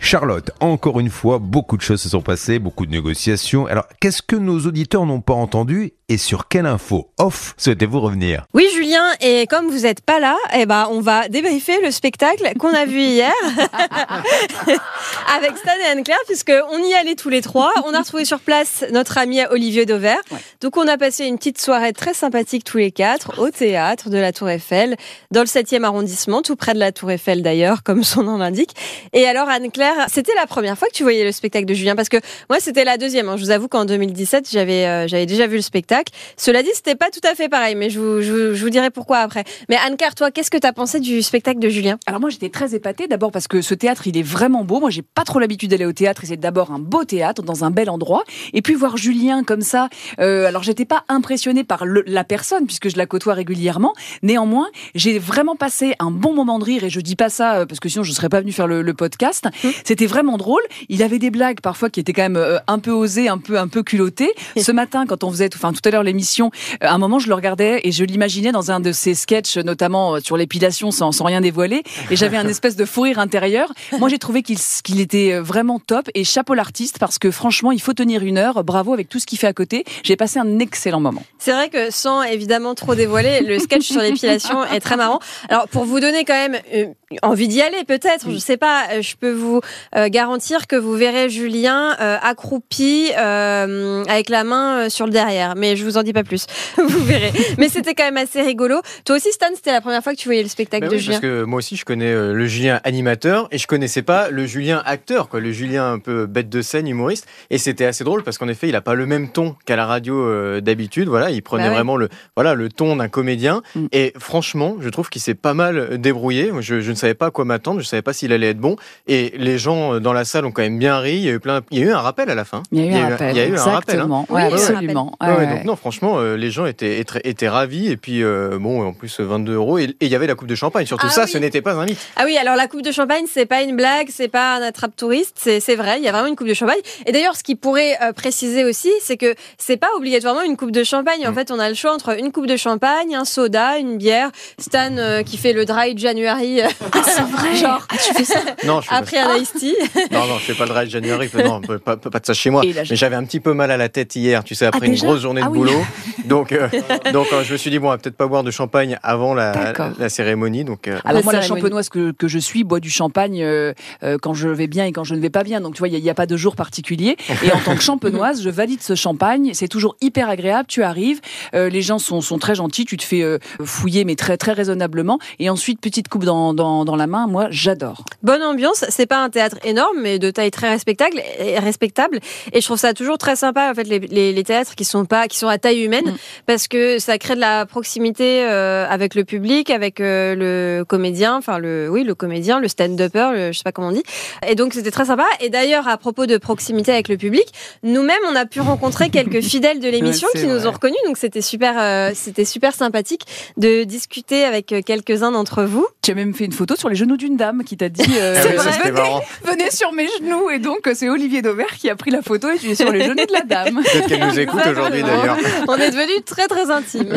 Charlotte, encore une fois, beaucoup de choses se sont passées, beaucoup de négociations. Alors, qu'est-ce que nos auditeurs n'ont pas entendu et sur quelle info off souhaitez-vous revenir? Oui, Julien, et comme vous n'êtes pas là, on va débriefer le spectacle qu'on a vu hier avec Stan et Anne-Claire, puisqu'on y allait tous les trois. On a retrouvé sur place notre ami Olivier Dauvert. Ouais. Donc, on a passé une petite soirée très sympathique tous les quatre au Théâtre de la Tour Eiffel, dans le 7e arrondissement, tout près de la Tour Eiffel d'ailleurs, comme son nom l'indique. Et alors, Anne-Claire, c'était la première fois que tu voyais le spectacle de Julien, parce que moi c'était la deuxième, hein. Je vous avoue qu'en 2017 j'avais déjà vu le spectacle. Cela dit, c'était pas tout à fait pareil, mais je vous dirai pourquoi après. Mais Anne-Claire, toi, qu'est-ce que t'as pensé du spectacle de Julien? Alors moi j'étais très épatée, d'abord parce que ce théâtre il est vraiment beau. Moi j'ai pas trop l'habitude d'aller au théâtre, et c'est d'abord un beau théâtre dans un bel endroit. Et puis voir Julien comme ça, alors j'étais pas impressionnée par la personne puisque je la côtoie régulièrement. Néanmoins j'ai vraiment passé un bon moment de rire, et je dis pas ça parce que sinon je serais pas venue faire le podcast. C'était vraiment drôle. Il avait des blagues parfois qui étaient quand même un peu osées, un peu culottées. Ce matin, quand on faisait, tout à l'heure l'émission, à un moment je le regardais et je l'imaginais dans un de ses sketchs, notamment sur l'épilation, sans rien dévoiler. Et j'avais un espèce de fou rire intérieur. Moi, j'ai trouvé qu'il était vraiment top, et chapeau l'artiste, parce que franchement, il faut tenir une heure. Bravo avec tout ce qu'il fait à côté. J'ai passé un excellent moment. C'est vrai que sans évidemment trop dévoiler, le sketch sur l'épilation est très marrant. Alors pour vous donner quand même envie d'y aller, peut-être, je sais pas, je peux vous garantir que vous verrez Julien accroupi avec la main sur le derrière, mais je vous en dis pas plus. Vous verrez. Mais c'était quand même assez rigolo. Toi aussi, Stan, c'était la première fois que tu voyais le spectacle de Julien. Parce que moi aussi, je connais le Julien animateur, et je connaissais pas le Julien acteur, quoi, le Julien un peu bête de scène, humoriste. Et c'était assez drôle parce qu'en effet, il a pas le même ton qu'à la radio d'habitude. Voilà, il prenait vraiment le ton d'un comédien. Et franchement, je trouve qu'il s'est pas mal débrouillé. Je ne savais pas à quoi m'attendre. Je savais pas s'il allait être bon. Et les gens dans la salle ont quand même bien ri. Il y a eu un rappel à la fin. Il y a eu un rappel. Oui, absolument. Donc non, franchement, les gens étaient ravis. Et puis en plus 22 €. Et il y avait la coupe de champagne. Surtout ce n'était pas un mythe. Ah oui, alors la coupe de champagne, c'est pas une blague, c'est pas un attrape touriste, c'est vrai. Il y a vraiment une coupe de champagne. Et d'ailleurs, ce qui pourrait préciser aussi, c'est que c'est pas obligatoirement une coupe de champagne. En fait, on a le choix entre une coupe de champagne, un soda, une bière. Stan qui fait le dry January. C'est vrai. Genre, tu fais ça? Non, je fais après pas. Un iced tea. Non, je fais pas le dry January. Non, pas de ça chez moi. Mais j'avais un petit peu mal à la tête hier, tu sais, après une grosse journée de boulot. Donc je me suis dit, on va peut-être pas boire de champagne avant la cérémonie. Alors moi, la champenoise que je suis boit du champagne quand je vais bien et quand je ne vais pas bien. Donc tu vois, il n'y a pas de jour particulier. Et en tant que champenoise, je valide ce champagne. C'est toujours hyper agréable. Tu arrives, les gens sont très gentils. Tu te fais fouiller, mais très très raisonnablement. Et ensuite, petite coupe dans la main. Moi, j'adore. Bonne ambiance. C'est pas un théâtre énorme, mais de taille très respectable. Et je trouve ça toujours très sympa, en fait, les théâtres qui sont à taille humaine, parce que ça crée de la proximité avec le public, avec le comédien, le comédien, le stand-upper, je sais pas comment on dit. Et donc c'était très sympa. Et d'ailleurs, à propos de proximité avec le public, nous-mêmes on a pu rencontrer quelques fidèles de l'émission nous ont reconnus. Donc c'était super sympathique de discuter avec quelques-uns d'entre vous. Tu as même fait une photo sur les genoux d'une dame qui t'a dit venez sur mes genoux. Et donc c'est Olivier Dauvert qui a pris la photo, et tu es sur les genoux de la dame. Peut-être qu'elle nous écoute aujourd'hui d'ailleurs. On est devenu très très intime.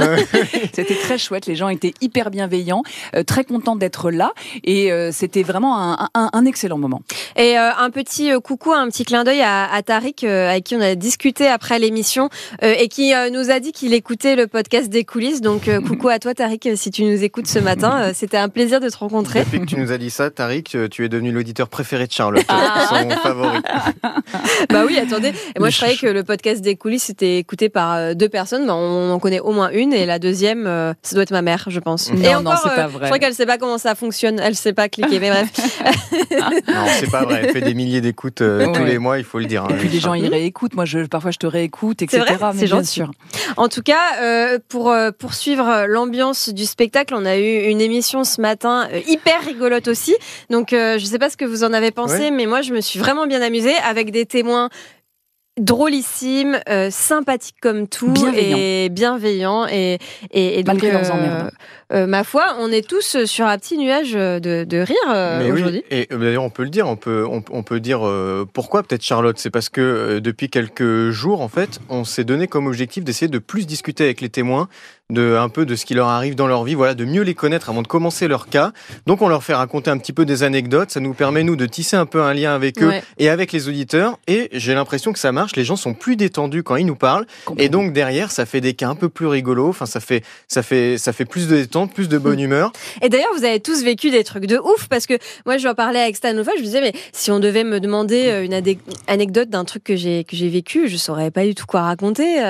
C'était très chouette, les gens étaient hyper bienveillants, très contents d'être là, et c'était vraiment un excellent moment. Et un petit coucou, un petit clin d'œil à Tariq, avec qui on a discuté après l'émission, et qui nous a dit qu'il écoutait le podcast des coulisses. Donc coucou à toi Tariq, si tu nous écoutes ce matin, c'était un plaisir de te rencontrer. Depuis que tu nous as dit ça, Tariq, tu es devenu l'auditeur préféré de Charlotte, son favori. Bah oui, attendez, et moi je croyais que le podcast des coulisses était écouté par deux personnes. On en connaît au moins une, et la deuxième, ça doit être ma mère, je pense. Non, et encore, non, c'est pas vrai. Je crois qu'elle sait pas comment ça fonctionne, elle sait pas cliquer, mais bref. Non, c'est pas vrai, elle fait des milliers d'écoutes tous les mois, il faut le dire. Et puis les gens y réécoutent, moi parfois je te réécoute, etc. C'est vrai, c'est bien sûr. En tout cas, pour poursuivre l'ambiance du spectacle, on a eu une émission ce matin hyper rigolote aussi. Donc je sais pas ce que vous en avez pensé, mais moi je me suis vraiment bien amusée, avec des témoins drôlissime, sympathique comme tout, bienveillant et donc ma foi, on est tous sur un petit nuage de rire aujourd'hui. Oui. Et d'ailleurs, on peut le dire, on peut dire pourquoi peut-être Charlotte, c'est parce que depuis quelques jours, en fait, on s'est donné comme objectif d'essayer de plus discuter avec les témoins, un peu de ce qui leur arrive dans leur vie, voilà, de mieux les connaître avant de commencer leur cas. Donc on leur fait raconter un petit peu des anecdotes, ça nous permet nous de tisser un peu un lien avec eux et avec les auditeurs, et j'ai l'impression que ça marche, les gens sont plus détendus quand ils nous parlent, et donc derrière ça fait des cas un peu plus rigolos, enfin ça fait plus de détente, plus de bonne humeur. Et d'ailleurs vous avez tous vécu des trucs de ouf, parce que moi j'en parlais avec Stan Lofa, je me disais mais si on devait me demander une anecdote d'un truc que j'ai vécu, je saurais pas du tout quoi raconter,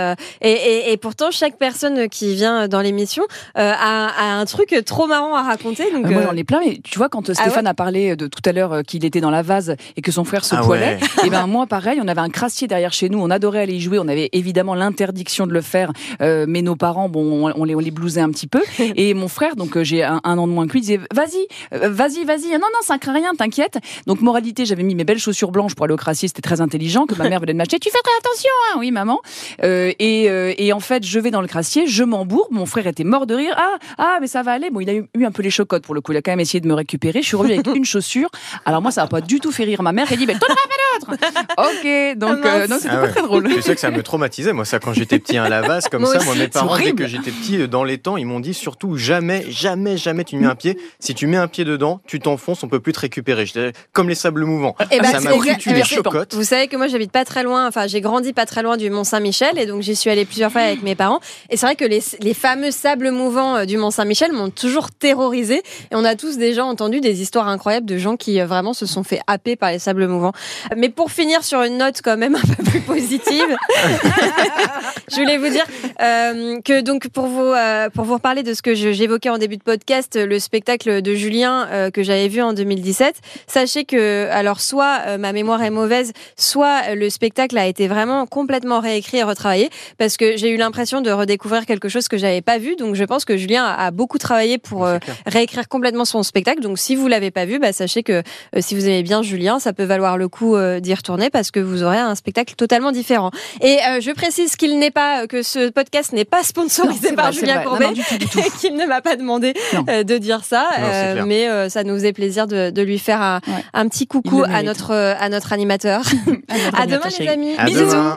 et pourtant chaque personne qui vient dans l'émission a un truc trop marrant à raconter. Donc, moi j'en ai plein, mais tu vois quand Stéphane a parlé de tout à l'heure qu'il était dans la vase et que son frère se poilait, et ben moi pareil, on avait un crassier derrière chez nous, on adorait aller y jouer, on avait évidemment l'interdiction de le faire, mais nos parents, bon, on les blousait un petit peu, et mon frère, donc j'ai un an de moins que lui, disait vas-y, non, ça craint rien, t'inquiète. Donc moralité, j'avais mis mes belles chaussures blanches pour aller au crassier, c'était très intelligent, que ma mère venait de m'acheter, tu fais très attention, hein, oui maman, et en fait je vais dans le crassier, je m'embourbe, mon frère était mort de rire, ah mais ça va aller, bon il a eu un peu les chocottes pour le coup, il a quand même essayé de me récupérer, je suis revenue avec une chaussure, alors moi ça n'a pas du tout fait rire ma mère, elle dit ben t'en as pas l'autre. Ok, donc non, c'était pas très drôle. Je sais que ça me traumatisait, moi ça, quand j'étais petit, à la vase comme ça, moi mes parents dès que j'étais petit dans les temps, ils m'ont dit surtout jamais tu mets un pied, si tu mets un pied dedans, tu t'enfonces, on peut plus te récupérer. Comme les sables mouvants. Et ça m'a foutu des chocottes. Vous savez que moi j'habite pas très loin, enfin j'ai grandi pas très loin du Mont-Saint-Michel, et donc j'y suis allée plusieurs fois avec mes parents, et c'est vrai que les fameux sables mouvants du Mont-Saint-Michel m'ont toujours terrorisée, et on a tous déjà entendu des histoires incroyables de gens qui vraiment se sont fait happer par les sables mouvants. Mais pour finir sur une note quand même un peu plus positive, je voulais vous dire que donc pour vous reparler de ce que j'évoquais en début de podcast, le spectacle de Julien que j'avais vu en 2017, sachez que alors soit ma mémoire est mauvaise, soit le spectacle a été vraiment complètement réécrit et retravaillé, parce que j'ai eu l'impression de redécouvrir quelque chose que j'avais pas vu, donc je pense que Julien a beaucoup travaillé pour réécrire complètement son spectacle. Donc si vous l'avez pas vu, bah sachez que si vous aimez bien Julien, ça peut valoir le coup d'y retourner, parce que vous aurez un spectacle totalement différent. Et je précise qu'il n'est pas, que ce podcast n'est pas sponsorisé par Julien Courbet, et qu'il ne m'a pas demandé de dire ça, non, mais ça nous faisait plaisir de lui faire un petit coucou à notre animateur. À demain les amis. Bisous.